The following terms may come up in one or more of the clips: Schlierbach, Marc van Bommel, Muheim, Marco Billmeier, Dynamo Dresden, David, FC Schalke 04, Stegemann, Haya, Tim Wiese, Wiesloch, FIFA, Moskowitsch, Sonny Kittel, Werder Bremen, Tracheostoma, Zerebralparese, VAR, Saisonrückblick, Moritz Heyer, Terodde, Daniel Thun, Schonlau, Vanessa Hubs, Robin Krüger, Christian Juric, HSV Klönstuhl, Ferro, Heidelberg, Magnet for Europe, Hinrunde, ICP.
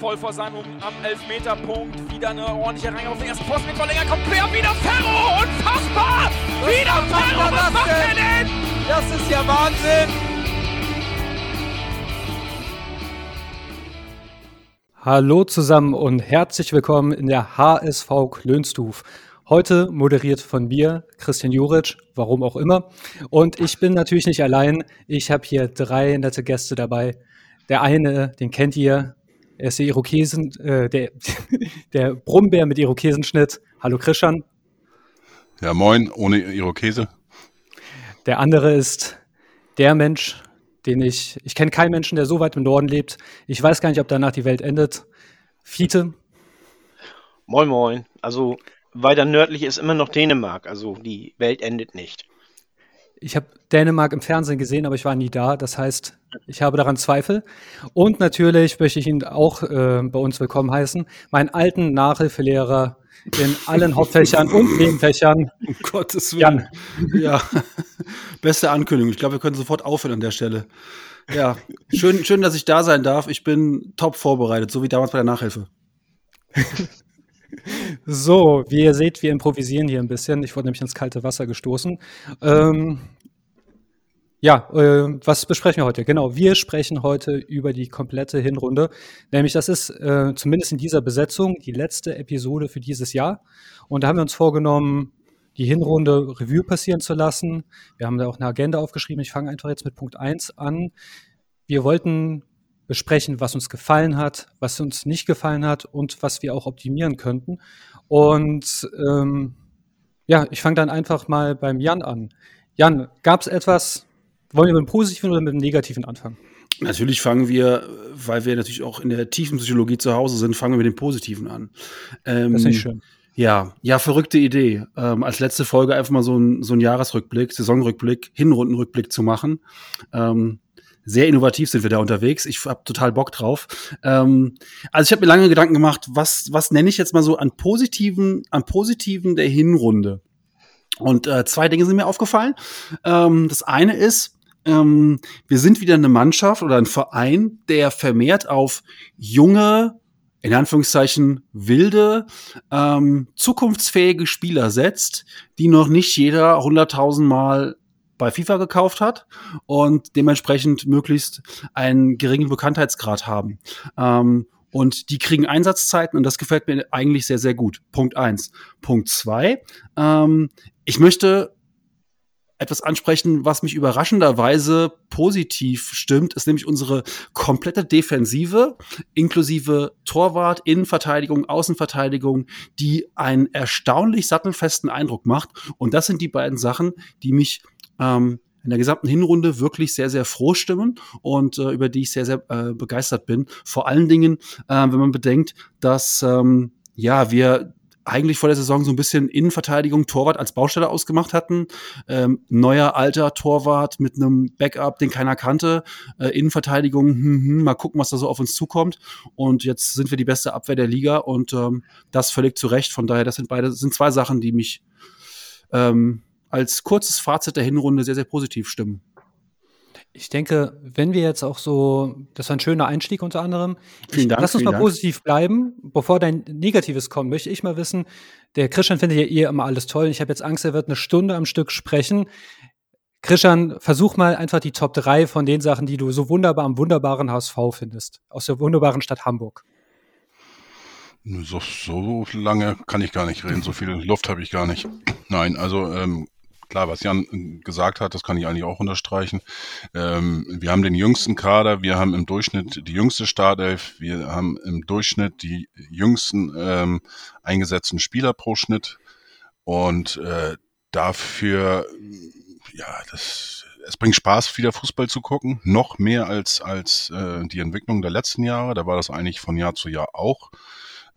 voll vor seinem am Elfmeterpunkt. Wieder eine ordentliche Reihe auf den ersten Posten mit Verlänger. Kommt quer, wieder Ferro! Unfassbar! Wieder Ferro! Was macht er denn? Das ist ja Wahnsinn! Hallo zusammen und herzlich willkommen in der HSV Klönstuhl. Heute moderiert von mir, Christian Juric, warum auch immer. Und ich bin natürlich nicht allein. Ich habe hier drei nette Gäste dabei. Der eine, den kennt ihr, er ist der Irokesen, der Brummbär mit Irokesenschnitt. Hallo Christian. Ja, moin, ohne Irokese. Der andere ist der Mensch, den ich kenne keinen Menschen, der so weit im Norden lebt. Ich weiß gar nicht, ob danach die Welt endet. Fiete. Moin, moin. Also weiter nördlich ist immer noch Dänemark, also die Welt endet nicht. Ich habe Dänemark im Fernsehen gesehen, aber ich war nie da. Das heißt, ich habe daran Zweifel. Und natürlich möchte ich ihn auch bei uns willkommen heißen. Meinen alten Nachhilfelehrer in allen Hauptfächern und Nebenfächern. Um Gottes Willen. Jan. Ja, beste Ankündigung. Ich glaube, wir können sofort aufhören an der Stelle. Ja, schön, dass ich da sein darf. Ich bin top vorbereitet, so wie damals bei der Nachhilfe. So, wie ihr seht, wir improvisieren hier ein bisschen. Ich wurde nämlich ins kalte Wasser gestoßen. Was besprechen wir heute? Genau, wir sprechen heute über die komplette Hinrunde. Nämlich, das ist zumindest in dieser Besetzung die letzte Episode für dieses Jahr. Und da haben wir uns vorgenommen, die Hinrunde Revue passieren zu lassen. Wir haben da auch eine Agenda aufgeschrieben. Ich fange einfach jetzt mit Punkt 1 an. Wir wollten besprechen, was uns gefallen hat, was uns nicht gefallen hat und was wir auch optimieren könnten. Und ich fange dann einfach mal beim Jan an. Jan, gab es etwas, wollen wir mit dem Positiven oder mit dem Negativen anfangen? Natürlich fangen wir, weil wir natürlich auch in der tiefen Psychologie zu Hause sind, fangen wir mit dem Positiven an. Das ist nicht schön. Ja, verrückte Idee. Als letzte Folge einfach mal so ein Jahresrückblick, Saisonrückblick, Hinrundenrückblick zu machen. Sehr innovativ sind wir da unterwegs. Ich habe total Bock drauf. Ich habe mir lange Gedanken gemacht, was nenne ich jetzt mal so an Positiven der Hinrunde. Und zwei Dinge sind mir aufgefallen. Das eine ist, wir sind wieder eine Mannschaft oder ein Verein, der vermehrt auf junge, in Anführungszeichen wilde, zukunftsfähige Spieler setzt, die noch nicht jeder 100.000 Mal bei FIFA gekauft hat und dementsprechend möglichst einen geringen Bekanntheitsgrad haben. Und die kriegen Einsatzzeiten und das gefällt mir eigentlich sehr, sehr gut. Punkt 1. Punkt 2. Ich möchte etwas ansprechen, was mich überraschenderweise positiv stimmt, ist nämlich unsere komplette Defensive, inklusive Torwart, Innenverteidigung, Außenverteidigung, die einen erstaunlich sattelfesten Eindruck macht. Und das sind die beiden Sachen, die mich in der gesamten Hinrunde wirklich sehr, sehr froh stimmen und über die ich sehr, sehr begeistert bin. Vor allen Dingen, wenn man bedenkt, dass wir eigentlich vor der Saison so ein bisschen Innenverteidigung, Torwart als Baustelle ausgemacht hatten. Neuer, alter Torwart mit einem Backup, den keiner kannte. Innenverteidigung, mal gucken, was da so auf uns zukommt. Und jetzt sind wir die beste Abwehr der Liga und das völlig zu Recht. Von daher, das sind zwei Sachen, die mich als kurzes Fazit der Hinrunde sehr, sehr positiv stimmen. Ich denke, wenn wir jetzt auch so, das war ein schöner Einstieg unter anderem. Lass uns mal positiv bleiben, bevor dein Negatives kommt. Möchte ich mal wissen, der Christian findet ja immer alles toll. Ich habe jetzt Angst, er wird eine Stunde am Stück sprechen. Christian, versuch mal einfach die Top 3 von den Sachen, die du so wunderbar am wunderbaren HSV findest, aus der wunderbaren Stadt Hamburg. So lange kann ich gar nicht reden, so viel Luft habe ich gar nicht. Nein, also klar, was Jan gesagt hat, das kann ich eigentlich auch unterstreichen. Wir haben den jüngsten Kader, wir haben im Durchschnitt die jüngste Startelf, wir haben im Durchschnitt die jüngsten eingesetzten Spieler pro Schnitt und dafür, ja, es bringt Spaß, wieder Fußball zu gucken, noch mehr als die Entwicklung der letzten Jahre, da war das eigentlich von Jahr zu Jahr auch.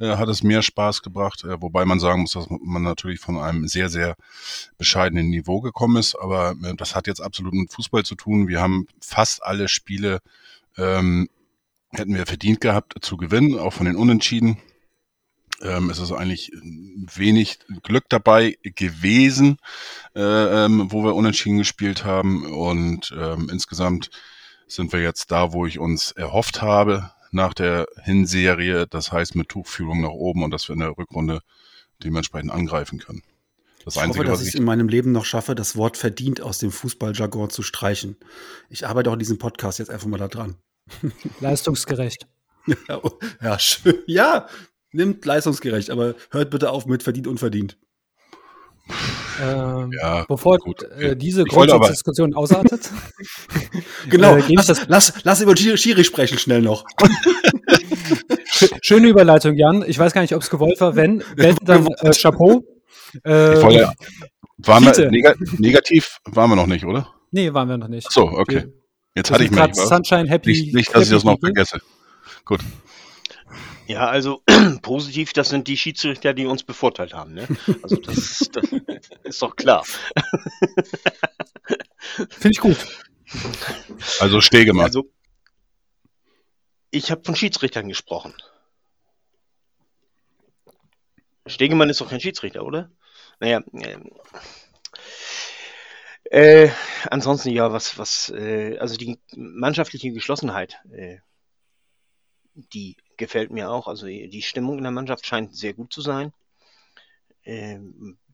Hat es mehr Spaß gebracht, wobei man sagen muss, dass man natürlich von einem sehr, sehr bescheidenen Niveau gekommen ist, aber das hat jetzt absolut mit Fußball zu tun. Wir haben fast alle Spiele, hätten wir verdient gehabt zu gewinnen, auch von den Unentschieden. Es ist eigentlich wenig Glück dabei gewesen, wo wir unentschieden gespielt haben und insgesamt sind wir jetzt da, wo ich uns erhofft habe, nach der Hinserie, das heißt mit Tuchfühlung nach oben und dass wir in der Rückrunde dementsprechend angreifen können. Das ich Einzige, hoffe, dass ich es in meinem Leben noch schaffe, das Wort verdient aus dem Fußballjargon zu streichen. Ich arbeite auch in diesem Podcast jetzt einfach mal da dran. Leistungsgerecht. Ja, schön. Ja, nimmt leistungsgerecht, aber hört bitte auf mit verdient, unverdient. Ja, bevor gut, okay. Diese Grundsatzdiskussion ausartet. Genau, lass über Schiri sprechen, schnell noch. Schöne Überleitung, Jan. Ich weiß gar nicht, ob es gewollt war. Wenn dann Chapeau. Waren wir negativ waren wir noch nicht, oder? Nee, waren wir noch nicht. So, okay. Jetzt hatte ich mich. Sunshine Happy. Nicht, dass ich das noch vergesse. Gut. Ja, also positiv, das sind die Schiedsrichter, die uns bevorteilt haben, ne? Also das ist doch klar. Finde ich gut. Also Stegemann. Also, ich habe von Schiedsrichtern gesprochen. Stegemann ist doch kein Schiedsrichter, oder? Naja, ansonsten ja, also die mannschaftliche Geschlossenheit, die gefällt mir auch. Also die Stimmung in der Mannschaft scheint sehr gut zu sein.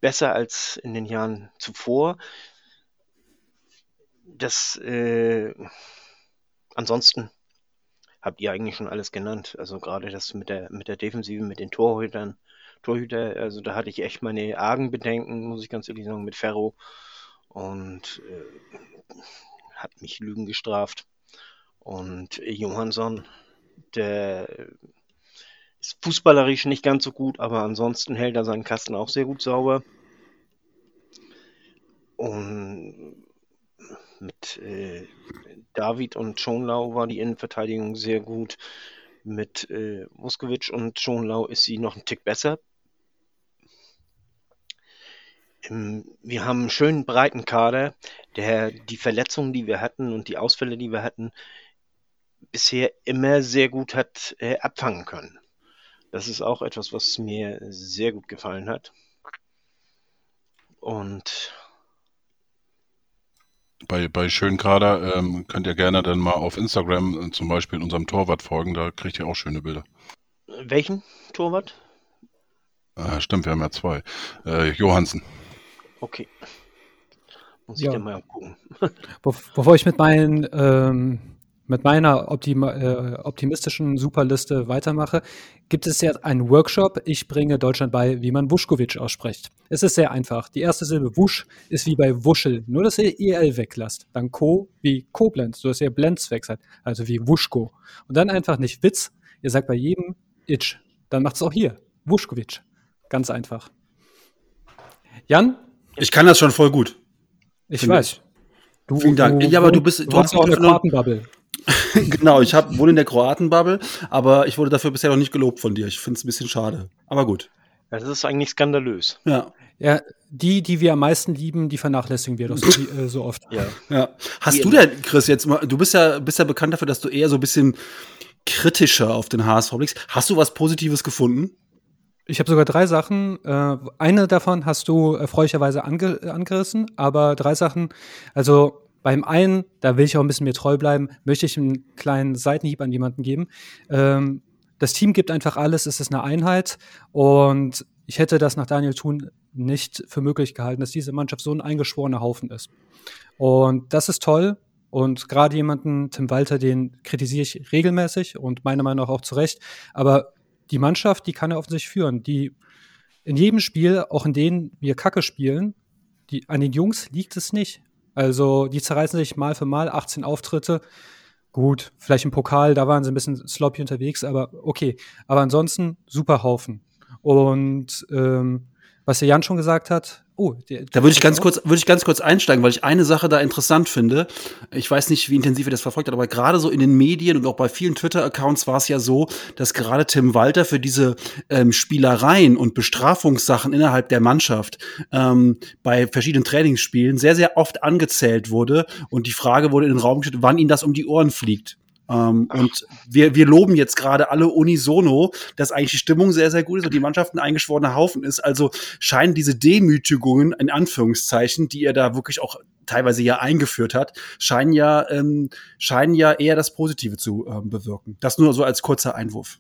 Besser als in den Jahren zuvor. Ansonsten habt ihr eigentlich schon alles genannt. Also gerade das mit der Defensive, mit den Torhüter, also da hatte ich echt meine argen Bedenken, muss ich ganz ehrlich sagen, mit Ferro. Und hat mich Lügen gestraft. Und Johansson, der ist fußballerisch nicht ganz so gut, aber ansonsten hält er seinen Kasten auch sehr gut sauber. Und mit David und Schonlau war die Innenverteidigung sehr gut. Mit Moskowitsch und Schonlau ist sie noch einen Tick besser. Wir haben einen schönen breiten Kader, der die Verletzungen, die wir hatten und die Ausfälle, die wir hatten, bisher immer sehr gut hat abfangen können. Das ist auch etwas, was mir sehr gut gefallen hat. Und bei Schönkader könnt ihr gerne dann mal auf Instagram zum Beispiel unserem Torwart folgen, da kriegt ihr auch schöne Bilder. Welchen Torwart? Ah, stimmt, wir haben ja zwei. Johansson. Okay. Muss ich dann mal gucken. Bevor ich mit meiner optimistischen Superliste weitermache, gibt es jetzt einen Workshop. Ich bringe Deutschland bei, wie man Vušković ausspricht. Es ist sehr einfach. Die erste Silbe Wusch ist wie bei Wuschel, nur dass ihr EL weglasst. Dann Co wie Koblenz, so dass ihr Blends weg seid, also wie Wuschko. Und dann einfach nicht Witz, ihr sagt bei jedem Itsch. Dann macht es auch hier, Vušković. Ganz einfach. Jan? Ich kann das schon voll gut. Ich weiß. Vielen Dank. Ja, aber du hast auch eine Kartenbubble. Genau, ich wohne in der Kroatenbubble, aber ich wurde dafür bisher noch nicht gelobt von dir. Ich finde es ein bisschen schade, aber gut. Das ist eigentlich skandalös. Ja, die wir am meisten lieben, die vernachlässigen wir doch so oft. Ja. Hast du denn, Chris, jetzt mal, du bist ja bekannt dafür, dass du eher so ein bisschen kritischer auf den HSV blickst. Hast du was Positives gefunden? Ich habe sogar 3 Sachen. Eine davon hast du erfreulicherweise angerissen, aber 3 Sachen, also beim einen, da will ich auch ein bisschen mir treu bleiben, möchte ich einen kleinen Seitenhieb an jemanden geben. Das Team gibt einfach alles, es ist eine Einheit und ich hätte das nach Daniel Thun nicht für möglich gehalten, dass diese Mannschaft so ein eingeschworener Haufen ist. Und das ist toll und gerade jemanden, Tim Walter, den kritisiere ich regelmäßig und meiner Meinung nach auch zu Recht, aber die Mannschaft, die kann er offensichtlich führen, die in jedem Spiel, auch in denen wir Kacke spielen, an den Jungs liegt es nicht. Also die zerreißen sich mal für mal, 18 Auftritte, gut, vielleicht im Pokal, da waren sie ein bisschen sloppy unterwegs, aber okay. Aber ansonsten super Haufen. Und was der Jan schon gesagt hat, da würde ich ganz kurz einsteigen, weil ich eine Sache da interessant finde. Ich weiß nicht, wie intensiv ihr das verfolgt habt, aber gerade so in den Medien und auch bei vielen Twitter-Accounts war es ja so, dass gerade Tim Walter für diese Spielereien und Bestrafungssachen innerhalb der Mannschaft bei verschiedenen Trainingsspielen sehr, sehr oft angezählt wurde. Und die Frage wurde in den Raum gestellt, wann ihm das um die Ohren fliegt. Und wir loben jetzt gerade alle unisono, dass eigentlich die Stimmung sehr, sehr gut ist und die Mannschaft ein eingeschworener Haufen ist. Also scheinen diese Demütigungen, in Anführungszeichen, die ihr da wirklich auch teilweise ja eingeführt hat, scheinen ja eher das Positive zu bewirken. Das nur so als kurzer Einwurf.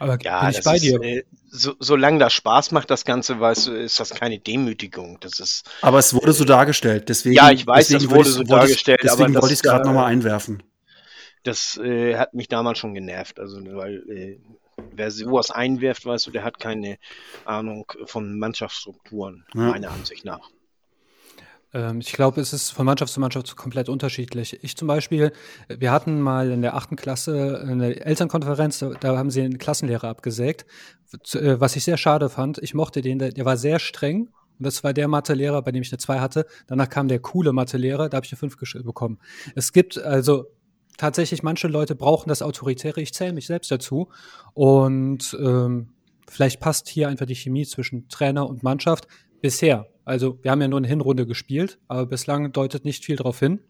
Aber ja, bin ich bei dir. Solange das Spaß macht, das Ganze, weißt du, ist das keine Demütigung. Das ist. Aber es wurde so dargestellt. Deswegen, ja, ich weiß, das wurde so dargestellt. Deswegen wollte ich es gerade nochmal einwerfen. Das hat mich damals schon genervt. Also, weil wer sowas einwirft, weißt du, der hat keine Ahnung von Mannschaftsstrukturen, meiner Ansicht nach. Ich glaube, es ist von Mannschaft zu Mannschaft komplett unterschiedlich. Ich zum Beispiel, wir hatten mal in der 8. Klasse eine Elternkonferenz, da haben sie einen Klassenlehrer abgesägt, was ich sehr schade fand. Ich mochte den, der war sehr streng und das war der Mathelehrer, bei dem ich eine 2 hatte. Danach kam der coole Mathelehrer, da habe ich eine 5 bekommen. Es gibt also tatsächlich, manche Leute brauchen das Autoritäre, ich zähle mich selbst dazu und vielleicht passt hier einfach die Chemie zwischen Trainer und Mannschaft bisher. Also wir haben ja nur eine Hinrunde gespielt, aber bislang deutet nicht viel darauf hin.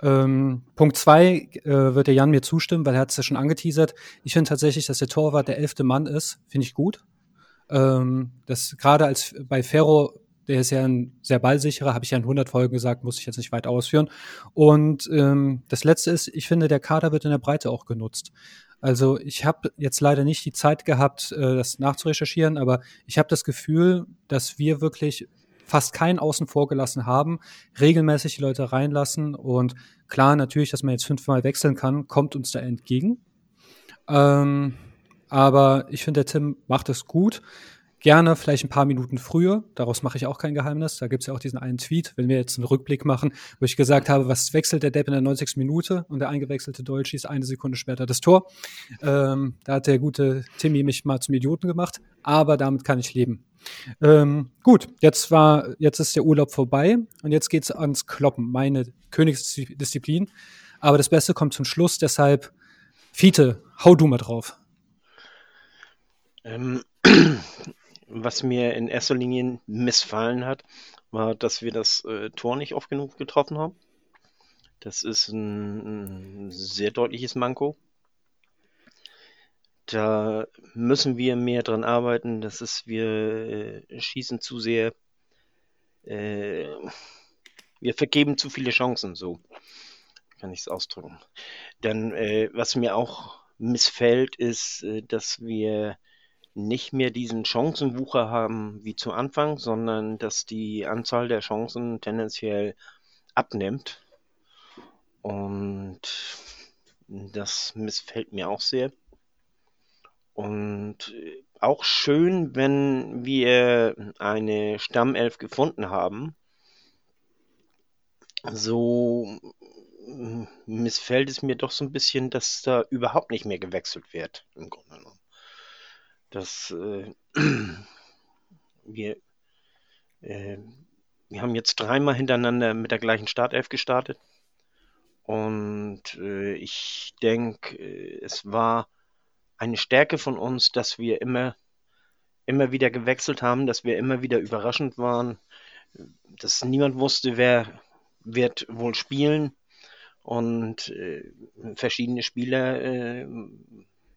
Punkt 2 wird der Jan mir zustimmen, weil er hat es ja schon angeteasert. Ich finde tatsächlich, dass der Torwart der 11. Mann ist, finde ich gut. Das gerade als bei Ferro, der ist ja ein sehr ballsicherer, habe ich ja in 100 Folgen gesagt, muss ich jetzt nicht weit ausführen. Und das Letzte ist, ich finde, der Kader wird in der Breite auch genutzt. Also ich habe jetzt leider nicht die Zeit gehabt, das nachzurecherchieren, aber ich habe das Gefühl, dass wir wirklich fast keinen außen vor gelassen haben, regelmäßig die Leute reinlassen und klar, natürlich, dass man jetzt 5-mal wechseln kann, kommt uns da entgegen. Aber ich finde, der Tim macht es gut. Gerne vielleicht ein paar Minuten früher, daraus mache ich auch kein Geheimnis, da gibt es ja auch diesen einen Tweet, wenn wir jetzt einen Rückblick machen, wo ich gesagt habe, was wechselt der Depp in der 90. Minute und der eingewechselte Doll schießt eine Sekunde später das Tor. Da hat der gute Timmy mich mal zum Idioten gemacht, aber damit kann ich leben. Gut, jetzt ist der Urlaub vorbei und jetzt geht's ans Kloppen, meine Königsdisziplin, aber das Beste kommt zum Schluss, deshalb Fiete, hau du mal drauf. Was mir in erster Linie missfallen hat, war, dass wir das Tor nicht oft genug getroffen haben. Das ist ein sehr deutliches Manko. Da müssen wir mehr dran arbeiten. Das ist, wir schießen zu sehr, wir vergeben zu viele Chancen, so kann ich es ausdrücken. Dann, was mir auch missfällt, ist, dass wir nicht mehr diesen Chancenwucher haben wie zu Anfang, sondern dass die Anzahl der Chancen tendenziell abnimmt. Und das missfällt mir auch sehr. Und auch schön, wenn wir eine Stammelf gefunden haben, so missfällt es mir doch so ein bisschen, dass da überhaupt nicht mehr gewechselt wird, im Grunde genommen. Dass wir haben jetzt dreimal hintereinander mit der gleichen Startelf gestartet und ich denke, es war eine Stärke von uns, dass wir immer wieder gewechselt haben, dass wir immer wieder überraschend waren, dass niemand wusste, wer wird wohl spielen und verschiedene Spieler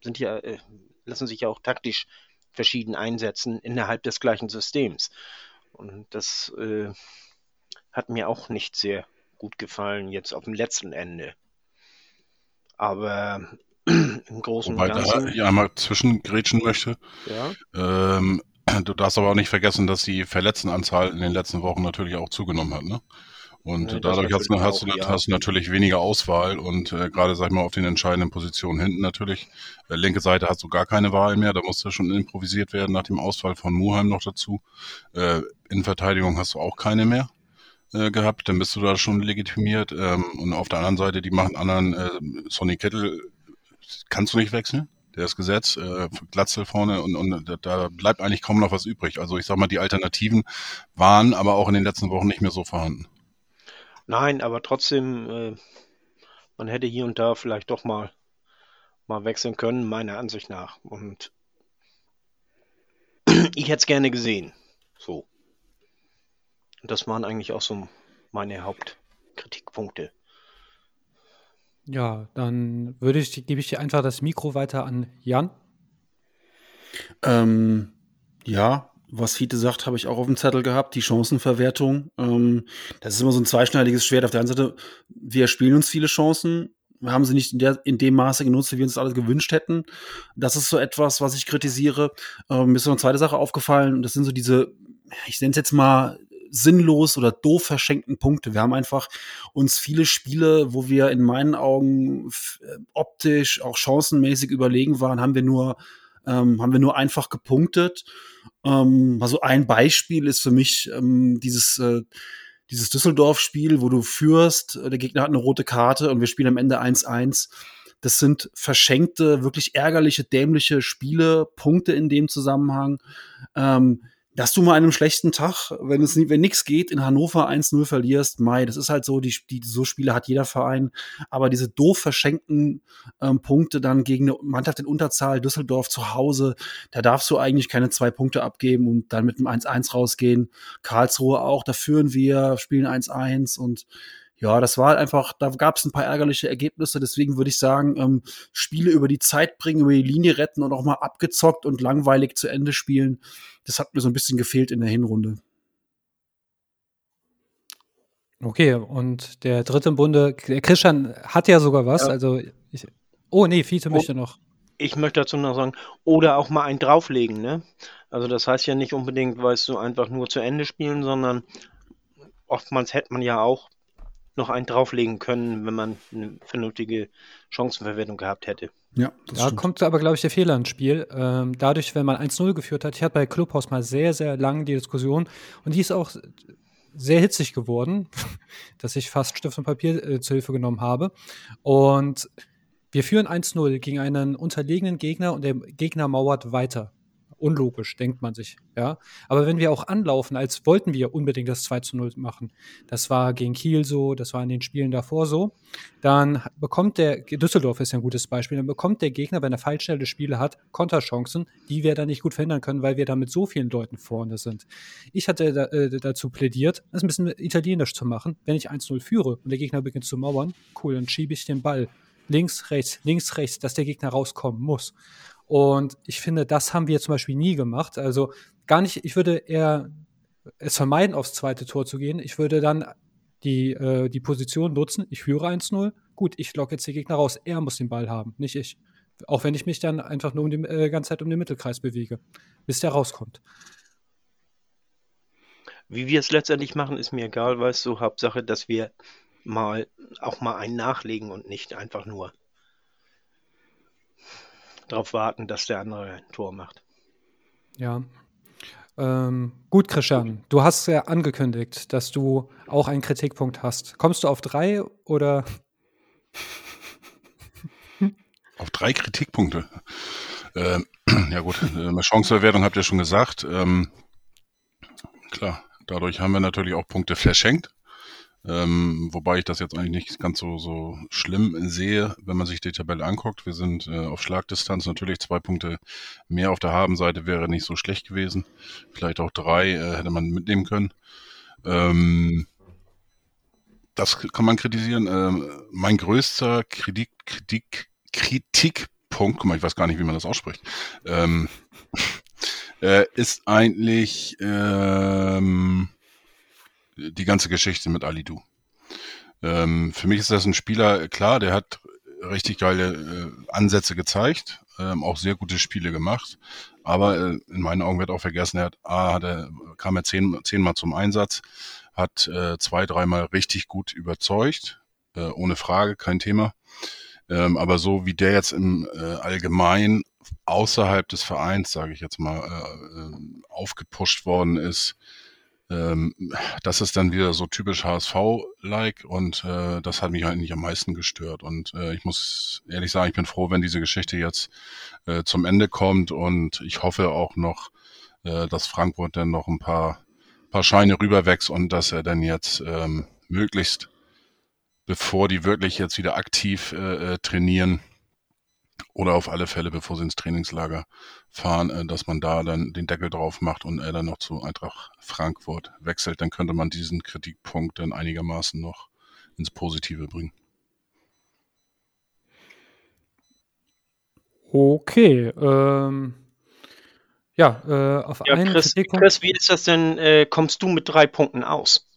sind ja lassen sich ja auch taktisch verschieden einsetzen innerhalb des gleichen Systems. Und das hat mir auch nicht sehr gut gefallen, jetzt auf dem letzten Ende. Aber im Großen und Ganzen... Wobei ich da einmal zwischengrätschen möchte. Ja? Du darfst aber auch nicht vergessen, dass die Verletztenanzahl in den letzten Wochen natürlich auch zugenommen hat, ne? Und ja, dadurch hast du natürlich weniger Auswahl und gerade, sag ich mal, auf den entscheidenden Positionen hinten natürlich. Linke Seite hast du gar keine Wahl mehr, da musste schon improvisiert werden nach dem Ausfall von Muheim noch dazu. Innenverteidigung hast du auch keine mehr gehabt, dann bist du da schon legitimiert. Und auf der anderen Seite, die machen anderen, Sonny Kittel kannst du nicht wechseln. Der ist gesetzt, Glatzel vorne und da bleibt eigentlich kaum noch was übrig. Also ich sag mal, die Alternativen waren aber auch in den letzten Wochen nicht mehr so vorhanden. Nein, aber trotzdem, man hätte hier und da vielleicht doch mal wechseln können, meiner Ansicht nach. Und ich hätte es gerne gesehen. So. Und das waren eigentlich auch so meine Hauptkritikpunkte. Ja, dann gebe ich dir einfach das Mikro weiter an Jan. Ja, was Fiete sagt, habe ich auch auf dem Zettel gehabt, die Chancenverwertung. Das ist immer so ein zweischneidiges Schwert. Auf der einen Seite, wir spielen uns viele Chancen, wir haben sie nicht in dem Maße genutzt, wie wir uns das alles gewünscht hätten. Das ist so etwas, was ich kritisiere. Mir ist noch eine zweite Sache aufgefallen, das sind so diese, ich nenne es jetzt mal, sinnlos oder doof verschenkten Punkte. Wir haben einfach uns viele Spiele, wo wir in meinen Augen optisch, auch chancenmäßig überlegen waren, haben wir nur einfach gepunktet. Also ein Beispiel ist für mich dieses Düsseldorf-Spiel, wo du führst, der Gegner hat eine rote Karte und wir spielen am Ende 1-1. Das sind verschenkte, wirklich ärgerliche, dämliche Spiele, Punkte in dem Zusammenhang. Dass du mal an einem schlechten Tag, wenn nichts geht, in Hannover 1-0 verlierst, das ist halt so, so Spiele hat jeder Verein, aber diese doof verschenkten Punkte dann gegen eine Mannschaft in Unterzahl, Düsseldorf zu Hause, da darfst du eigentlich keine 2 Punkte abgeben und dann mit einem 1-1 rausgehen. Karlsruhe auch, da führen wir, spielen 1-1 und ja, das war einfach, da gab es ein paar ärgerliche Ergebnisse, deswegen würde ich sagen, Spiele über die Zeit bringen, über die Linie retten und auch mal abgezockt und langweilig zu Ende spielen, das hat mir so ein bisschen gefehlt in der Hinrunde. Okay, und der dritte im Bunde, Christian hat ja sogar was, ja. Fiete möchte noch. Ich möchte dazu noch sagen, oder auch mal einen drauflegen, ne? Also das heißt ja nicht unbedingt, weißt du, einfach nur zu Ende spielen, sondern oftmals hätte man ja auch noch einen drauflegen können, wenn man eine vernünftige Chancenverwertung gehabt hätte. Ja, da kommt aber, glaube ich, der Fehler ins Spiel. Dadurch, wenn man 1-0 geführt hat, ich hatte bei Clubhaus mal sehr, sehr lang die Diskussion und die ist auch sehr hitzig geworden, dass ich fast Stift und Papier zur Hilfe genommen habe. Und wir führen 1-0 gegen einen unterlegenen Gegner und der Gegner mauert weiter. Unlogisch, denkt man sich, ja. Aber wenn wir auch anlaufen, als wollten wir unbedingt das 2-0 machen, das war gegen Kiel so, das war in den Spielen davor so, dann bekommt Düsseldorf ist ja ein gutes Beispiel, dann bekommt der Gegner, wenn er feilschnelle Spiele hat, Konterchancen, die wir dann nicht gut verhindern können, weil wir da mit so vielen Leuten vorne sind. Ich hatte dazu plädiert, das ein bisschen italienisch zu machen, wenn ich 1-0 führe und der Gegner beginnt zu mauern, cool, dann schiebe ich den Ball links, rechts, dass der Gegner rauskommen muss. Und ich finde, das haben wir zum Beispiel nie gemacht. Also gar nicht, ich würde eher es vermeiden, aufs zweite Tor zu gehen. Ich würde dann die Position nutzen. Ich führe 1-0. Gut, ich locke jetzt den Gegner raus. Er muss den Ball haben, nicht ich. Auch wenn ich mich dann einfach nur die ganze Zeit um den Mittelkreis bewege, bis der rauskommt. Wie wir es letztendlich machen, ist mir egal, weißt du, Hauptsache, dass wir auch mal einen nachlegen und nicht einfach nur darauf warten, dass der andere ein Tor macht. Ja. Gut, Christian, du hast ja angekündigt, dass du auch einen Kritikpunkt hast. Kommst du auf 3 oder? Auf 3 Kritikpunkte? Ja gut, Chancenverwertung habt ihr schon gesagt. Klar, dadurch haben wir natürlich auch Punkte verschenkt. Wobei ich das jetzt eigentlich nicht ganz so schlimm sehe, wenn man sich die Tabelle anguckt. Wir sind auf Schlagdistanz, natürlich 2 Punkte mehr auf der Habenseite wäre nicht so schlecht gewesen. Vielleicht auch 3 hätte man mitnehmen können. Das kann man kritisieren. Mein größter Kritikpunkt, guck mal, ich weiß gar nicht, wie man das ausspricht, ist eigentlich die ganze Geschichte mit Alidu. Für mich ist das ein Spieler, klar, der hat richtig geile Ansätze gezeigt, auch sehr gute Spiele gemacht, aber in meinen Augen wird auch vergessen, kam er 10-mal zum Einsatz, hat 2-3-mal richtig gut überzeugt, ohne Frage, kein Thema. Aber so wie der jetzt im Allgemeinen außerhalb des Vereins, sage ich jetzt mal, aufgepusht worden ist, das ist dann wieder so typisch HSV-like und das hat mich eigentlich am meisten gestört. Und ich muss ehrlich sagen, ich bin froh, wenn diese Geschichte jetzt zum Ende kommt und ich hoffe auch noch, dass Frankfurt dann noch ein paar Scheine rüberwächst und dass er dann jetzt möglichst, bevor die wirklich jetzt wieder aktiv trainieren oder auf alle Fälle, bevor sie ins Trainingslager fahren, dass man da dann den Deckel drauf macht und er dann noch zu Eintracht Frankfurt wechselt, dann könnte man diesen Kritikpunkt dann einigermaßen noch ins Positive bringen. Okay. Auf ja, einen Kritikpunkt. Chris, wie ist das denn? Kommst du mit 3 Punkten aus?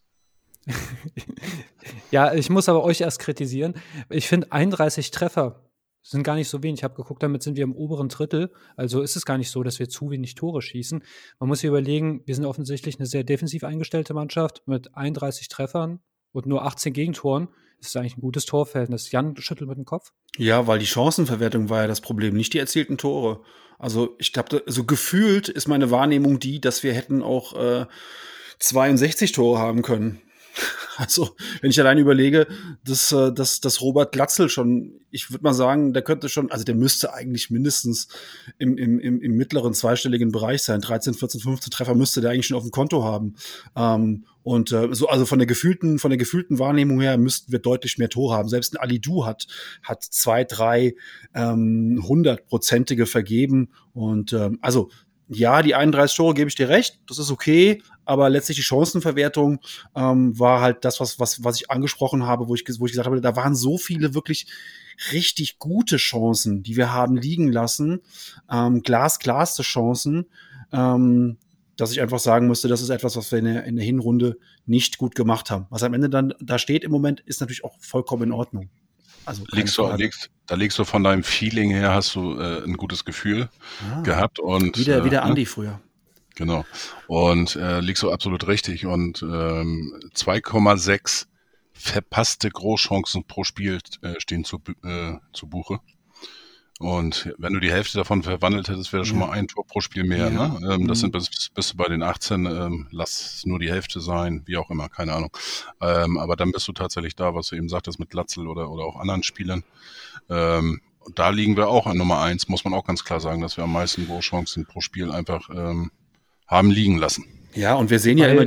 Ja, ich muss aber euch erst kritisieren. Ich finde 31 Treffer sind gar nicht so wenig. Ich habe geguckt, damit sind wir im oberen Drittel. Also ist es gar nicht so, dass wir zu wenig Tore schießen. Man muss sich überlegen, wir sind offensichtlich eine sehr defensiv eingestellte Mannschaft mit 31 Treffern und nur 18 Gegentoren. Das ist eigentlich ein gutes Torverhältnis. Jan schüttelt mit dem Kopf. Ja, weil die Chancenverwertung war ja das Problem, nicht die erzielten Tore. Also ich glaube, so gefühlt ist meine Wahrnehmung die, dass wir hätten auch 62 Tore haben können. Also, wenn ich allein überlege, dass Robert Glatzel schon, ich würde mal sagen, der könnte schon, also der müsste eigentlich mindestens im mittleren zweistelligen Bereich sein. 13, 14, 15 Treffer müsste der eigentlich schon auf dem Konto haben. Von der gefühlten Wahrnehmung her müssten wir deutlich mehr Tore haben. Selbst ein Alidou hat 2, 3 hundertprozentige vergeben. Und ja, die 31 Tore gebe ich dir recht, das ist okay, aber letztlich die Chancenverwertung war halt das, was ich angesprochen habe, wo ich gesagt habe, da waren so viele wirklich richtig gute Chancen, die wir haben liegen lassen, glasklaste Chancen, dass ich einfach sagen müsste, das ist etwas, was wir in der Hinrunde nicht gut gemacht haben. Was am Ende dann da steht im Moment, ist natürlich auch vollkommen in Ordnung. Also da legst du von deinem Feeling her, hast du ein gutes Gefühl gehabt. Und Wie der Andi früher. Genau. Und liegst du absolut richtig. Und 2,6 verpasste Großchancen pro Spiel stehen zu Buche. Und wenn du die Hälfte davon verwandelt hättest, wäre schon mal ein Tor pro Spiel mehr. Ja. Ne? Das sind bist du bei den 18, lass nur die Hälfte sein, wie auch immer, keine Ahnung. Aber dann bist du tatsächlich da, was du eben sagtest mit Glatzel oder auch anderen Spielern. Da liegen wir auch an Nummer 1, muss man auch ganz klar sagen, dass wir am meisten Großchancen pro Spiel einfach haben liegen lassen. Ja, und wir sehen ja immer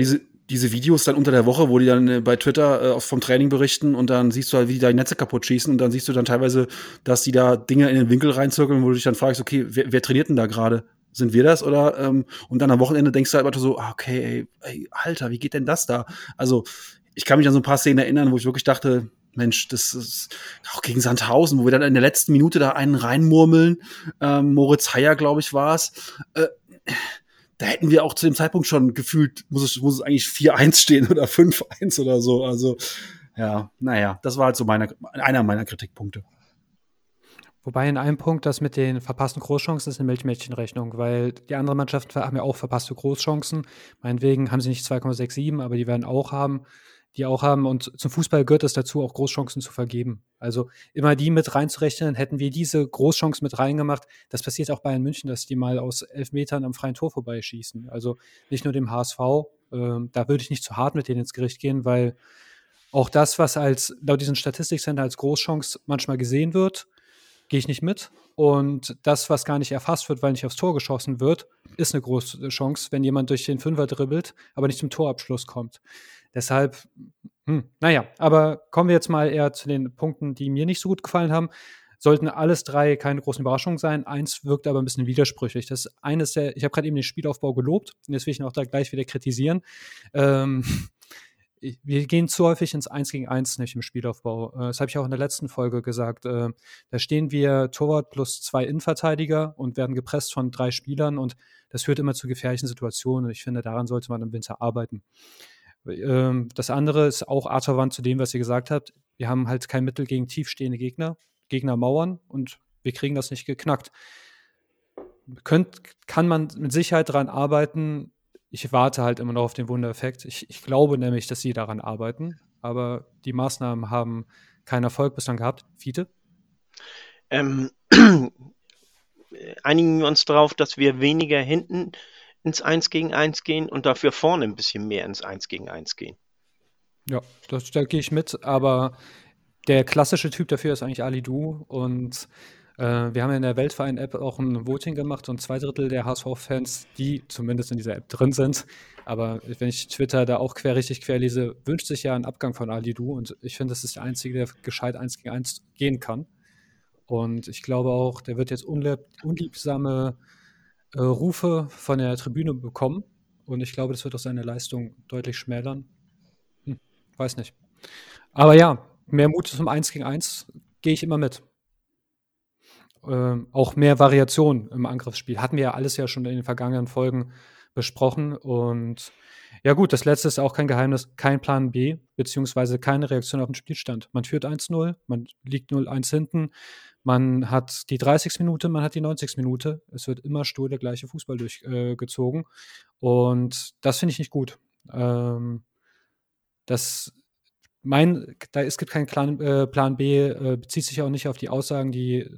diese Videos dann unter der Woche, wo die dann bei Twitter vom Training berichten und dann siehst du halt, wie die da die Netze kaputt schießen und dann siehst du dann teilweise, dass die da Dinge in den Winkel reinzirkeln, wo du dich dann fragst, okay, wer trainiert denn da gerade? Sind wir das? Oder und dann am Wochenende denkst du halt einfach so, okay, ey, Alter, wie geht denn das da? Also ich kann mich an so ein paar Szenen erinnern, wo ich wirklich dachte, Mensch, das ist auch gegen Sandhausen, wo wir dann in der letzten Minute da einen reinmurmeln. Moritz Heyer, glaube ich, war es. Da hätten wir auch zu dem Zeitpunkt schon gefühlt, muss es eigentlich 4-1 stehen oder 5-1 oder so. Also, ja, naja, das war halt so einer meiner Kritikpunkte. Wobei in einem Punkt, das mit den verpassten Großchancen ist eine Milchmädchenrechnung, weil die anderen Mannschaften haben ja auch verpasste Großchancen. Meinetwegen haben sie nicht 2,67, aber die werden auch haben. Und zum Fußball gehört es dazu, auch Großchancen zu vergeben. Also immer die mit reinzurechnen, hätten wir diese Großchance mit reingemacht, das passiert auch Bayern München, dass die mal aus 11 Metern am freien Tor vorbeischießen. Also nicht nur dem HSV, da würde ich nicht zu hart mit denen ins Gericht gehen, weil auch das, was laut diesen Statistikcenter als Großchance manchmal gesehen wird, gehe ich nicht mit. Und das, was gar nicht erfasst wird, weil nicht aufs Tor geschossen wird, ist eine große Chance, wenn jemand durch den Fünfer dribbelt, aber nicht zum Torabschluss kommt. Deshalb, aber kommen wir jetzt mal eher zu den Punkten, die mir nicht so gut gefallen haben. Sollten alles 3 keine großen Überraschungen sein. 1 wirkt aber ein bisschen widersprüchlich. Das eine ist ich habe gerade eben den Spielaufbau gelobt und jetzt will ich ihn auch da gleich wieder kritisieren. Wir gehen zu häufig ins 1 gegen 1 nicht im Spielaufbau. Das habe ich auch in der letzten Folge gesagt. Da stehen wir Torwart plus 2 Innenverteidiger und werden gepresst von 3 Spielern und das führt immer zu gefährlichen Situationen und ich finde, daran sollte man im Winter arbeiten. Das andere ist auch artverwandt zu dem, was ihr gesagt habt. Wir haben halt kein Mittel gegen tiefstehende Gegner mauern und wir kriegen das nicht geknackt. Kann man mit Sicherheit daran arbeiten. Ich warte halt immer noch auf den Wundereffekt. Ich glaube nämlich, dass sie daran arbeiten, aber die Maßnahmen haben keinen Erfolg bislang gehabt. Fiete? Einigen wir uns darauf, dass wir weniger hinten ins 1 gegen 1 gehen und dafür vorne ein bisschen mehr ins 1 gegen 1 gehen. Ja, da gehe ich mit, aber der klassische Typ dafür ist eigentlich Alidou und wir haben ja in der Weltverein-App auch ein Voting gemacht und 2 Drittel der HSV-Fans, die zumindest in dieser App drin sind, aber wenn ich Twitter da auch quer lese, wünscht sich ja einen Abgang von Alidou und ich finde, das ist der Einzige, der gescheit 1 gegen 1 gehen kann und ich glaube auch, der wird jetzt unliebsame Rufe von der Tribüne bekommen und ich glaube, das wird auch seine Leistung deutlich schmälern. Weiß nicht. Aber ja, mehr Mut zum 1 gegen 1 gehe ich immer mit. auch mehr Variation im Angriffsspiel. Hatten wir ja alles ja schon in den vergangenen Folgen besprochen. Und ja gut, das Letzte ist auch kein Geheimnis, kein Plan B, beziehungsweise keine Reaktion auf den Spielstand. Man führt 1-0, man liegt 0-1 hinten, man hat die 30. Minute, man hat die 90. Minute. Es wird immer stur der gleiche Fußball durchgezogen. Und das finde ich nicht gut. Es gibt keinen Plan B, bezieht sich auch nicht auf die Aussagen, die,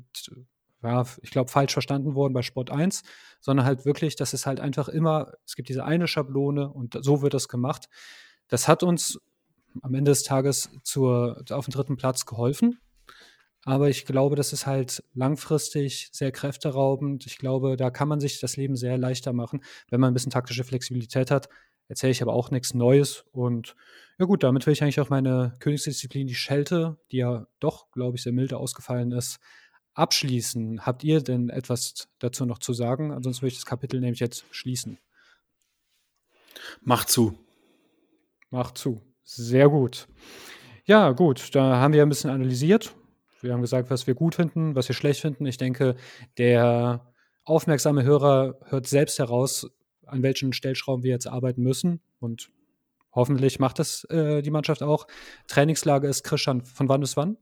ja, ich glaube, falsch verstanden wurden bei Sport 1, sondern halt wirklich, dass es halt einfach immer, es gibt diese eine Schablone und so wird das gemacht. Das hat uns am Ende des Tages auf den dritten Platz geholfen, aber ich glaube, das ist halt langfristig sehr kräfteraubend. Ich glaube, da kann man sich das Leben sehr leichter machen, wenn man ein bisschen taktische Flexibilität hat. Erzähle ich aber auch nichts Neues und ja gut, damit will ich eigentlich auf meine Königsdisziplin, die Schelte, die ja doch, glaube ich, sehr milde ausgefallen ist, abschließen. Habt ihr denn etwas dazu noch zu sagen? Ansonsten würde ich das Kapitel nämlich jetzt schließen. Mach zu. Sehr gut. Ja gut, da haben wir ein bisschen analysiert. Wir haben gesagt, was wir gut finden, was wir schlecht finden. Ich denke, der aufmerksame Hörer hört selbst heraus, an welchen Stellschrauben wir jetzt arbeiten müssen. Und hoffentlich macht das die Mannschaft auch. Trainingslager ist, Christian, von wann bis wann?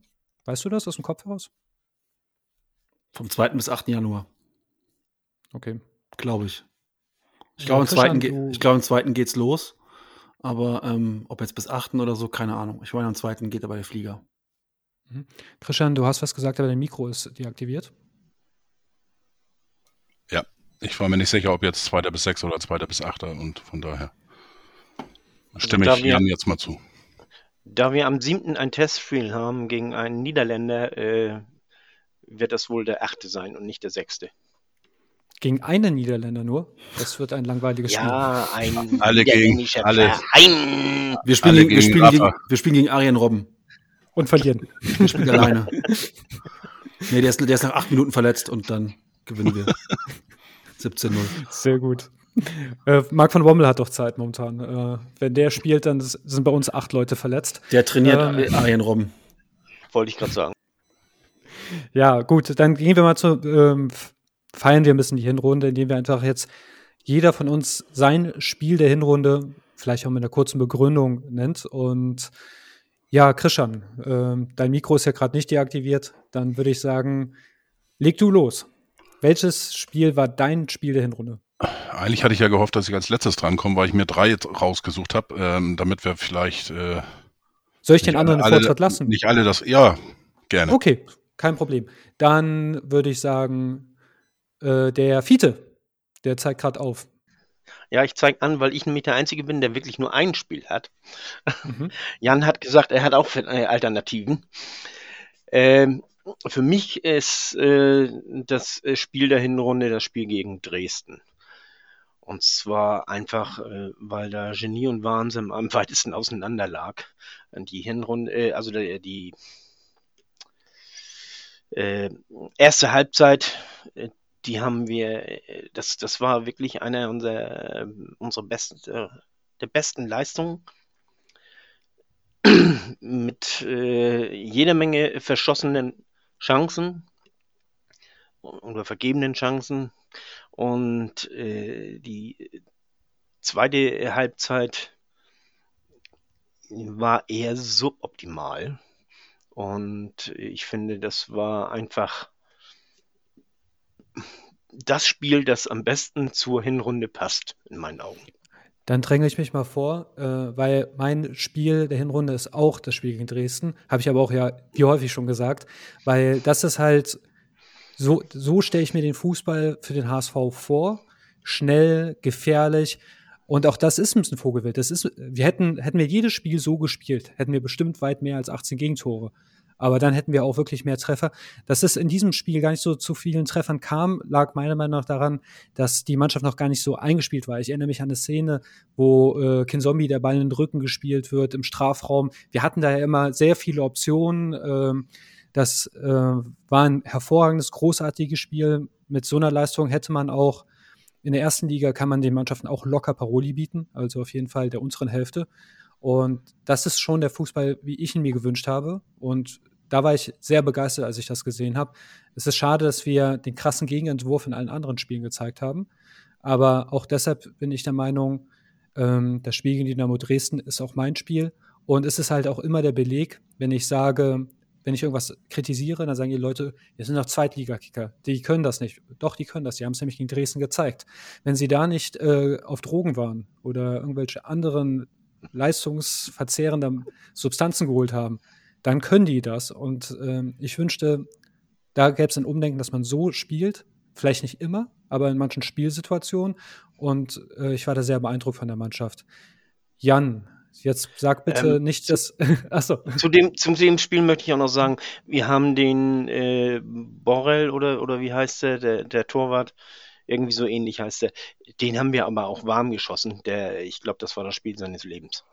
Weißt du das aus dem Kopf heraus? Vom 2. bis 8. Januar. Okay. Glaube ich. Ich glaube, am 2. geht's los. Aber ob jetzt bis 8. oder so, keine Ahnung. Ich meine, am 2. geht aber der Flieger. Mhm. Christian, du hast was gesagt, aber dein Mikro ist deaktiviert. Ja. Ich war mir nicht sicher, ob jetzt 2. bis 6. oder 2. bis 8. und von daher stimme ich Jan jetzt mal zu. Da wir am 7. ein Testspiel haben gegen einen Niederländer, wird das wohl der 8. sein und nicht der 6. Gegen einen Niederländer nur? Das wird ein langweiliges Spiel. Ja, ein niederländischer Verein. Wir spielen gegen Arjen Robben. Und verlieren. Wir spielen alleine. Nee, der ist nach 8 Minuten verletzt und dann gewinnen wir. 17-0. Sehr gut. Marc van Bommel hat doch Zeit momentan. Wenn der spielt, dann sind bei uns 8 Leute verletzt. Der trainiert Arjen Robben. Wollte ich gerade sagen. Ja, gut, dann gehen wir mal feiern wir ein bisschen die Hinrunde, indem wir einfach jetzt jeder von uns sein Spiel der Hinrunde vielleicht auch mit einer kurzen Begründung nennt. Und ja, Christian, dein Mikro ist ja gerade nicht deaktiviert. Dann würde ich sagen, leg du los. Welches Spiel war dein Spiel der Hinrunde? Eigentlich hatte ich ja gehofft, dass ich als letztes drankomme, weil ich mir 3 jetzt rausgesucht habe, damit wir vielleicht... Soll ich den anderen den Vortritt lassen? Nicht alle das... Ja, gerne. Okay, kein Problem. Dann würde ich sagen, der Fiete, der zeigt gerade auf. Ja, ich zeige an, weil ich nämlich der Einzige bin, der wirklich nur ein Spiel hat. Mhm. Jan hat gesagt, er hat auch Alternativen. Für mich ist das Spiel der Hinrunde das Spiel gegen Dresden. Und zwar einfach, weil da Genie und Wahnsinn am weitesten auseinander lag. Und die Hinrunde, die erste Halbzeit, die haben wir, das war wirklich eine der besten Leistungen. Mit jeder Menge verschossenen Chancen oder vergebenen Chancen und die zweite Halbzeit war eher suboptimal und ich finde, das war einfach das Spiel, das am besten zur Hinrunde passt, in meinen Augen. Dann dränge ich mich mal vor, weil mein Spiel der Hinrunde ist auch das Spiel gegen Dresden. Habe ich aber auch ja wie häufig schon gesagt. Weil das ist halt, so stelle ich mir den Fußball für den HSV vor. Schnell, gefährlich. Und auch das ist ein bisschen Vogelwild. Hätten wir jedes Spiel so gespielt, hätten wir bestimmt weit mehr als 18 Gegentore. Aber dann hätten wir auch wirklich mehr Treffer. Dass es in diesem Spiel gar nicht so zu vielen Treffern kam, lag meiner Meinung nach daran, dass die Mannschaft noch gar nicht so eingespielt war. Ich erinnere mich an eine Szene, wo Kinsombi der Ball in den Rücken gespielt wird im Strafraum. Wir hatten da ja immer sehr viele Optionen. Das war ein hervorragendes, großartiges Spiel. Mit so einer Leistung hätte man auch in der ersten Liga kann man den Mannschaften auch locker Paroli bieten. Also auf jeden Fall der unteren Hälfte. Und das ist schon der Fußball, wie ich ihn mir gewünscht habe. Und da war ich sehr begeistert, als ich das gesehen habe. Es ist schade, dass wir den krassen Gegenentwurf in allen anderen Spielen gezeigt haben. Aber auch deshalb bin ich der Meinung, das Spiel gegen Dynamo Dresden ist auch mein Spiel. Und es ist halt auch immer der Beleg, wenn ich sage, wenn ich irgendwas kritisiere, dann sagen die Leute, das sind doch Zweitligakicker, die können das nicht. Doch, die können das, die haben es nämlich gegen Dresden gezeigt. Wenn sie da nicht auf Drogen waren oder irgendwelche anderen leistungsverzehrenden Substanzen geholt haben, dann können die das. Und ich wünschte, da gäbe es ein Umdenken, dass man so spielt, vielleicht nicht immer, aber in manchen Spielsituationen. Und ich war da sehr beeindruckt von der Mannschaft. Jan, jetzt sag bitte nicht, dass... Achso. Zu dem Spiel möchte ich auch noch sagen, wir haben den Borrell oder wie heißt der Torwart, irgendwie so ähnlich heißt der, den haben wir aber auch warm geschossen. Ich glaube, das war das Spiel seines Lebens.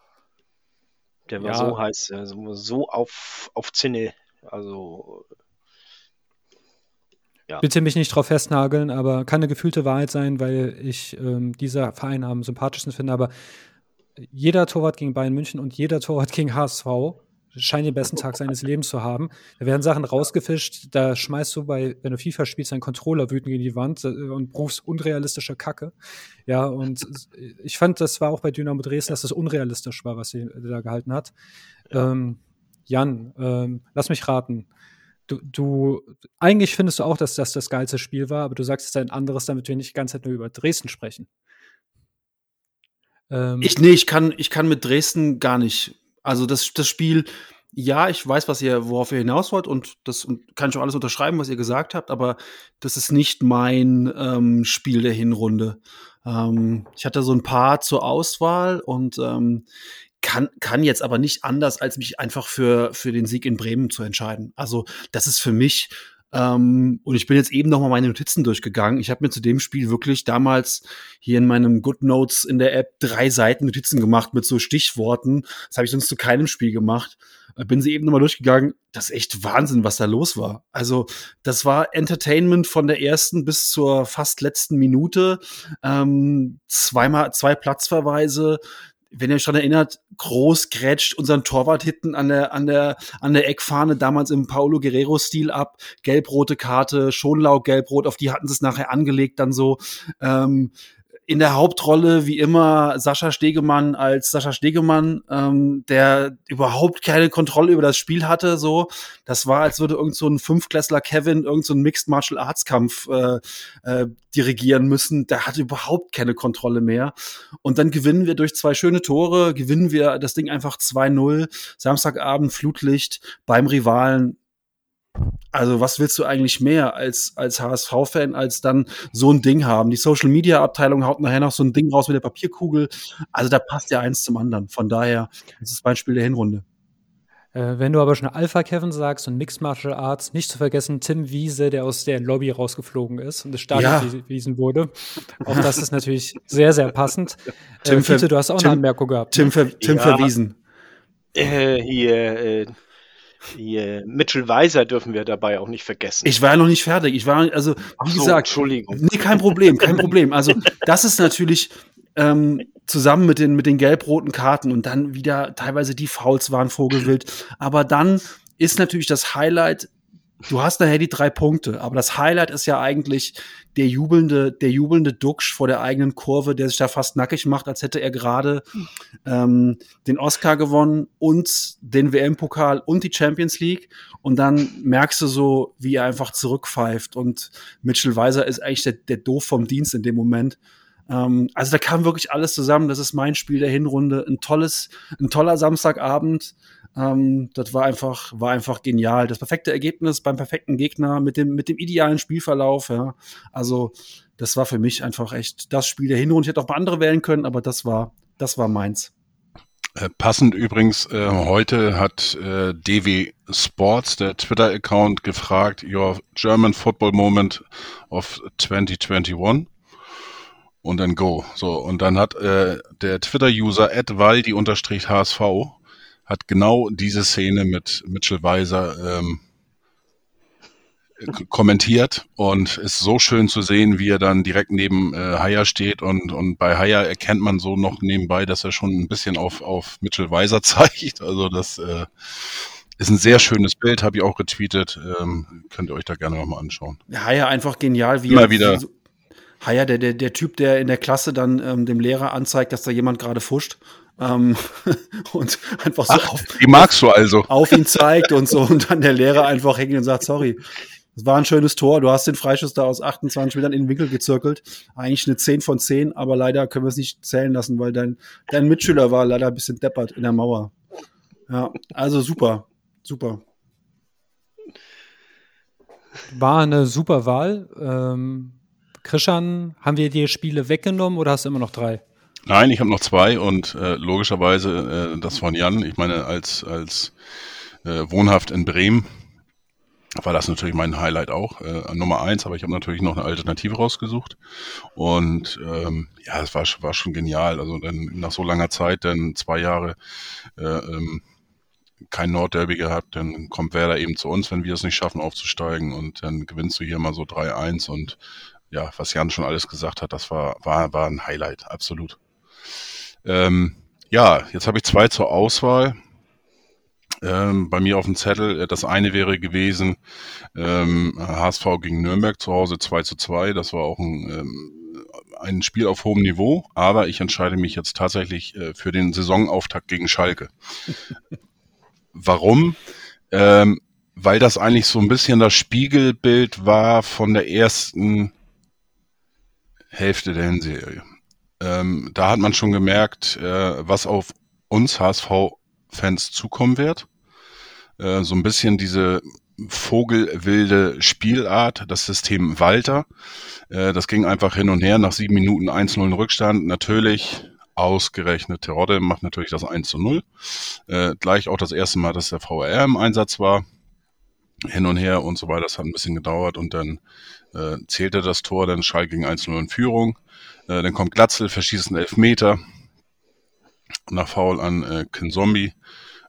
Der war so heiß, so auf Zinne, also... Ja. Bitte mich nicht drauf festnageln, aber kann eine gefühlte Wahrheit sein, weil ich dieser Verein am sympathischsten finde, aber jeder Torwart gegen Bayern München und jeder Torwart gegen HSV scheint den besten Tag seines Lebens zu haben. Da werden Sachen rausgefischt, da schmeißt du wenn du FIFA spielst, deinen Controller wütend gegen die Wand und rufst unrealistische Kacke. Ja, und ich fand, das war auch bei Dynamo Dresden, dass das unrealistisch war, was sie da gehalten hat. Jan, lass mich raten. Du, eigentlich findest du auch, dass das das geilste Spiel war, aber du sagst es ein anderes, damit wir nicht die ganze Zeit nur über Dresden sprechen. Ich kann mit Dresden gar nicht. Also das Spiel, ja, ich weiß, worauf ihr hinaus wollt und das kann ich auch alles unterschreiben, was ihr gesagt habt, aber das ist nicht mein Spiel der Hinrunde. Ich hatte so ein paar zur Auswahl und kann jetzt aber nicht anders, als mich einfach für den Sieg in Bremen zu entscheiden. Also das ist für mich, und ich bin jetzt eben nochmal meine Notizen durchgegangen. Ich habe mir zu dem Spiel wirklich damals hier in meinem GoodNotes in der App 3 Seiten Notizen gemacht mit so Stichworten. Das habe ich sonst zu keinem Spiel gemacht. Bin sie eben nochmal durchgegangen. Das ist echt Wahnsinn, was da los war. Also das war Entertainment von der ersten bis zur fast letzten Minute. Zweimal 2 Platzverweise. Wenn ihr euch daran erinnert, Groß grätscht unseren Torwart hinten an der Eckfahne damals im Paulo Guerrero-Stil ab. Gelb-rote Karte, Schonlau gelb-rot, auf die hatten sie es nachher angelegt dann so. In der Hauptrolle, wie immer, Sascha Stegemann als Sascha Stegemann, der überhaupt keine Kontrolle über das Spiel hatte. So, das war, als würde irgend so ein Fünftklässler Kevin irgend so einen Mixed Martial Arts Kampf dirigieren müssen. Der hatte überhaupt keine Kontrolle mehr. Und dann gewinnen wir durch 2 schöne Tore, gewinnen wir das Ding einfach 2-0. Samstagabend, Flutlicht beim Rivalen. Also was willst du eigentlich mehr als HSV-Fan, als dann so ein Ding haben? Die Social-Media-Abteilung haut nachher noch so ein Ding raus mit der Papierkugel. Also da passt ja eins zum anderen. Von daher, das ist mein Spiel der Hinrunde. Wenn du aber schon Alpha-Kevin sagst und Mixed Martial Arts, nicht zu vergessen Tim Wiese, der aus der Lobby rausgeflogen ist und das Stadion gewiesen wurde. Auch das ist natürlich sehr, sehr passend. Tim, Fiete, du hast auch eine Anmerkung gehabt. Tim verwiesen. Mitchell Weiser dürfen wir dabei auch nicht vergessen. Ich war ja noch nicht fertig. Entschuldigung. Nee, kein Problem. Also das ist natürlich zusammen mit den gelb-roten Karten und dann wieder teilweise die Fouls waren vogelwild. Aber dann ist natürlich das Highlight, du hast nachher die 3 Punkte, aber das Highlight ist ja eigentlich der jubelnde Duxch vor der eigenen Kurve, der sich da fast nackig macht, als hätte er gerade den Oscar gewonnen und den WM-Pokal und die Champions League. Und dann merkst du so, wie er einfach zurückpfeift. Und Mitchell Weiser ist eigentlich der Doof vom Dienst in dem Moment. Also da kam wirklich alles zusammen. Das ist mein Spiel der Hinrunde. Ein toller Samstagabend. Das war einfach genial. Das perfekte Ergebnis beim perfekten Gegner mit dem idealen Spielverlauf. Ja. Also das war für mich einfach echt das Spiel der Hinrunde. Ich hätte auch mal andere wählen können, aber das war meins. Passend übrigens, heute hat DW Sports, der Twitter-Account, gefragt, Your German Football Moment of 2021. Und dann go. So, und dann hat der Twitter-User @waldi_hsv hat genau diese Szene mit Mitchell Weiser kommentiert und ist so schön zu sehen, wie er dann direkt neben Haya steht und bei Haya erkennt man so noch nebenbei, dass er schon ein bisschen auf Mitchell Weiser zeigt. Also das Ist ein sehr schönes Bild, habe ich auch getweetet. Könnt ihr euch da gerne nochmal anschauen. Haya einfach genial. Wie immer wieder. Haya, der Typ, der in der Klasse dann dem Lehrer anzeigt, dass da jemand gerade fuscht. Und einfach so auf ihn zeigt und so. Und dann der Lehrer einfach hängt und sagt, sorry, das war ein schönes Tor. Du hast den Freischuss da aus 28 Metern in den Winkel gezirkelt. Eigentlich eine 10 von 10, aber leider können wir es nicht zählen lassen, weil dein Mitschüler war leider ein bisschen deppert in der Mauer. Ja, also super. Super. War eine super Wahl. Christian, haben wir dir Spiele weggenommen oder hast du immer noch 3? Nein, ich habe noch 2 und logischerweise das von Jan. Ich meine, als wohnhaft in Bremen war das natürlich mein Highlight auch. Nummer 1, aber ich habe natürlich noch eine Alternative rausgesucht. Und ja, es war schon genial. Also dann nach so langer Zeit, dann 2 Jahre kein Nordderby gehabt, dann kommt Werder eben zu uns, wenn wir es nicht schaffen aufzusteigen und dann gewinnst du hier mal so 3-1 und ja, was Jan schon alles gesagt hat, das war ein Highlight, absolut. Ja, jetzt habe ich 2 zur Auswahl. Bei mir auf dem Zettel, das eine wäre gewesen HSV gegen Nürnberg zu Hause 2-2, das war auch ein Spiel auf hohem Niveau, aber ich entscheide mich jetzt tatsächlich für den Saisonauftakt gegen Schalke. Warum? Weil das eigentlich so ein bisschen das Spiegelbild war von der ersten Hälfte der Hinserie. Da hat man schon gemerkt, was auf uns HSV-Fans zukommen wird. So ein bisschen diese vogelwilde Spielart, das System Walter. Das ging einfach hin und her, nach 7 Minuten 1-0 Rückstand. Natürlich ausgerechnet Terodde macht natürlich das 1-0. Gleich auch das erste Mal, dass der VAR im Einsatz war. Hin und her und so weiter. Das hat ein bisschen gedauert und dann zählte das Tor, dann Schalke ging 1-0 in Führung. Dann kommt Glatzel, verschießt einen Elfmeter nach Foul an Kinsombi.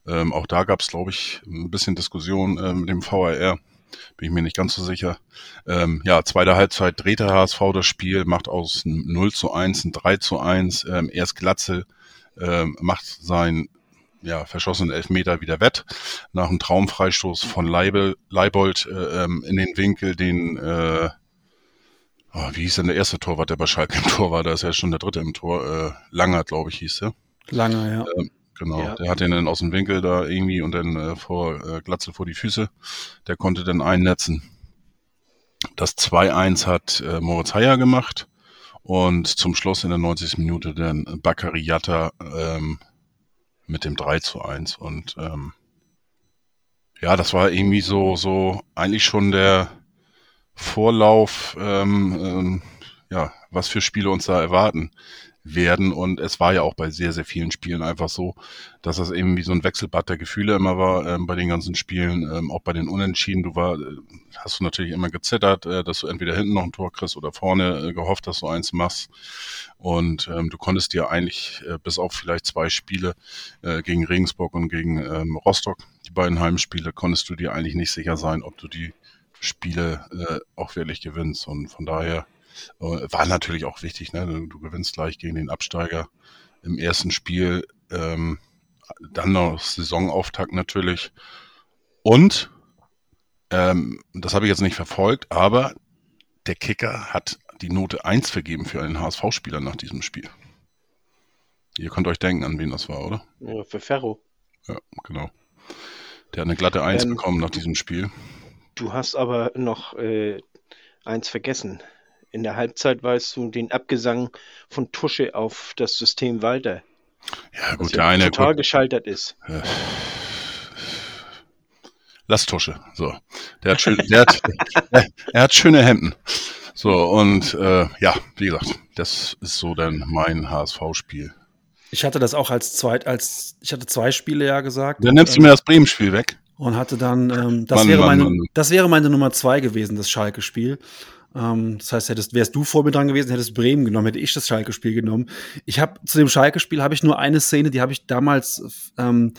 Auch da gab es, glaube ich, ein bisschen Diskussion mit dem VAR. Bin ich mir nicht ganz so sicher. Ja, zweite Halbzeit dreht der HSV das Spiel, macht aus 0-1 ein 3-1. Erst Glatzel macht seinen verschossenen Elfmeter wieder wett. Nach einem Traumfreistoß von Leibold in den Winkel, den wie hieß denn der erste Torwart, der bei Schalke im Tor war? Da ist ja schon der dritte im Tor. Langer, glaube ich, hieß der. Langer, ja. Genau, ja. Der hat den dann aus dem Winkel da irgendwie und dann Glatzel vor die Füße. Der konnte dann einnetzen. Das 2-1 hat Moritz Heyer gemacht und zum Schluss in der 90. Minute dann Bakari Yatta mit dem 3-1 und ja, das war irgendwie so eigentlich schon der Vorlauf, was für Spiele uns da erwarten werden. Und es war ja auch bei sehr, sehr vielen Spielen einfach so, dass das eben wie so ein Wechselbad der Gefühle immer war bei den ganzen Spielen, auch bei den Unentschieden. Hast du natürlich immer gezittert, dass du entweder hinten noch ein Tor kriegst oder vorne gehofft, dass du eins machst. Und du konntest dir eigentlich bis auf vielleicht 2 Spiele gegen Regensburg und gegen Rostock, die beiden Heimspiele, konntest du dir eigentlich nicht sicher sein, ob du die Spiele auch wirklich gewinnst. Und von daher war natürlich auch wichtig, ne? Du gewinnst gleich gegen den Absteiger im ersten Spiel, dann noch Saisonauftakt natürlich. Und, das habe ich jetzt nicht verfolgt, aber der Kicker hat die Note 1 vergeben für einen HSV-Spieler nach diesem Spiel. Ihr könnt euch denken, an wen das war, oder? Ja, für Ferro. Ja, genau. Der hat eine glatte 1 bekommen nach diesem Spiel. Du hast aber noch 1 vergessen. In der Halbzeit weißt du den Abgesang von Tusche auf das System Walter. Ja, gut, der eine total gescheitert ist. Lass Tusche. So. Er hat schöne Hemden. So, und ja, wie gesagt, das ist so dann mein HSV-Spiel. Ich hatte das auch ich hatte 2 Spiele ja gesagt. Dann nimmst du mir das Bremen-Spiel weg. Und hatte dann, das wäre meine Nummer 2 gewesen, das Schalke-Spiel. Das heißt, wärst du vor mir dran gewesen, hättest Bremen genommen, hätte ich das Schalke-Spiel genommen. Zu dem Schalke-Spiel habe ich nur eine Szene, die habe ich damals einen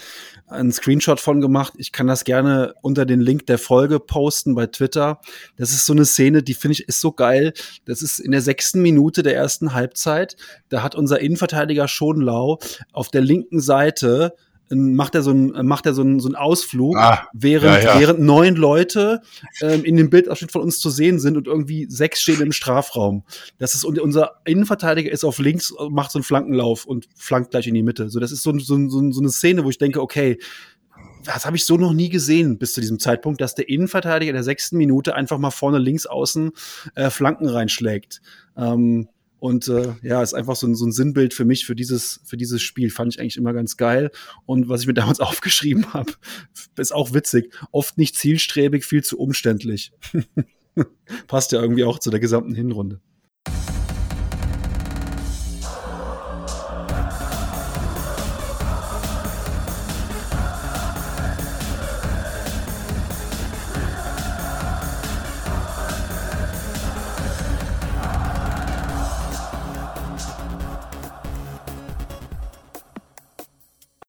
Screenshot von gemacht. Ich kann das gerne unter den Link der Folge posten bei Twitter. Das ist so eine Szene, die finde ich ist so geil. Das ist in der 6. Minute der ersten Halbzeit. Da hat unser Innenverteidiger Schonlau auf der linken Seite macht er so einen Ausflug, während 9 Leute in dem Bildausschnitt von uns zu sehen sind und irgendwie 6 stehen im Strafraum. Das ist, unser Innenverteidiger ist auf links, macht so einen Flankenlauf und flankt gleich in die Mitte. So, das ist so eine Szene, wo ich denke, okay, das habe ich so noch nie gesehen bis zu diesem Zeitpunkt, dass der Innenverteidiger in der 6. Minute einfach mal vorne links außen Flanken reinschlägt. Ist einfach so ein Sinnbild für mich, für dieses Spiel. Fand ich eigentlich immer ganz geil. Und was ich mir damals aufgeschrieben habe, ist auch witzig. Oft nicht zielstrebig, viel zu umständlich. Passt ja irgendwie auch zu der gesamten Hinrunde.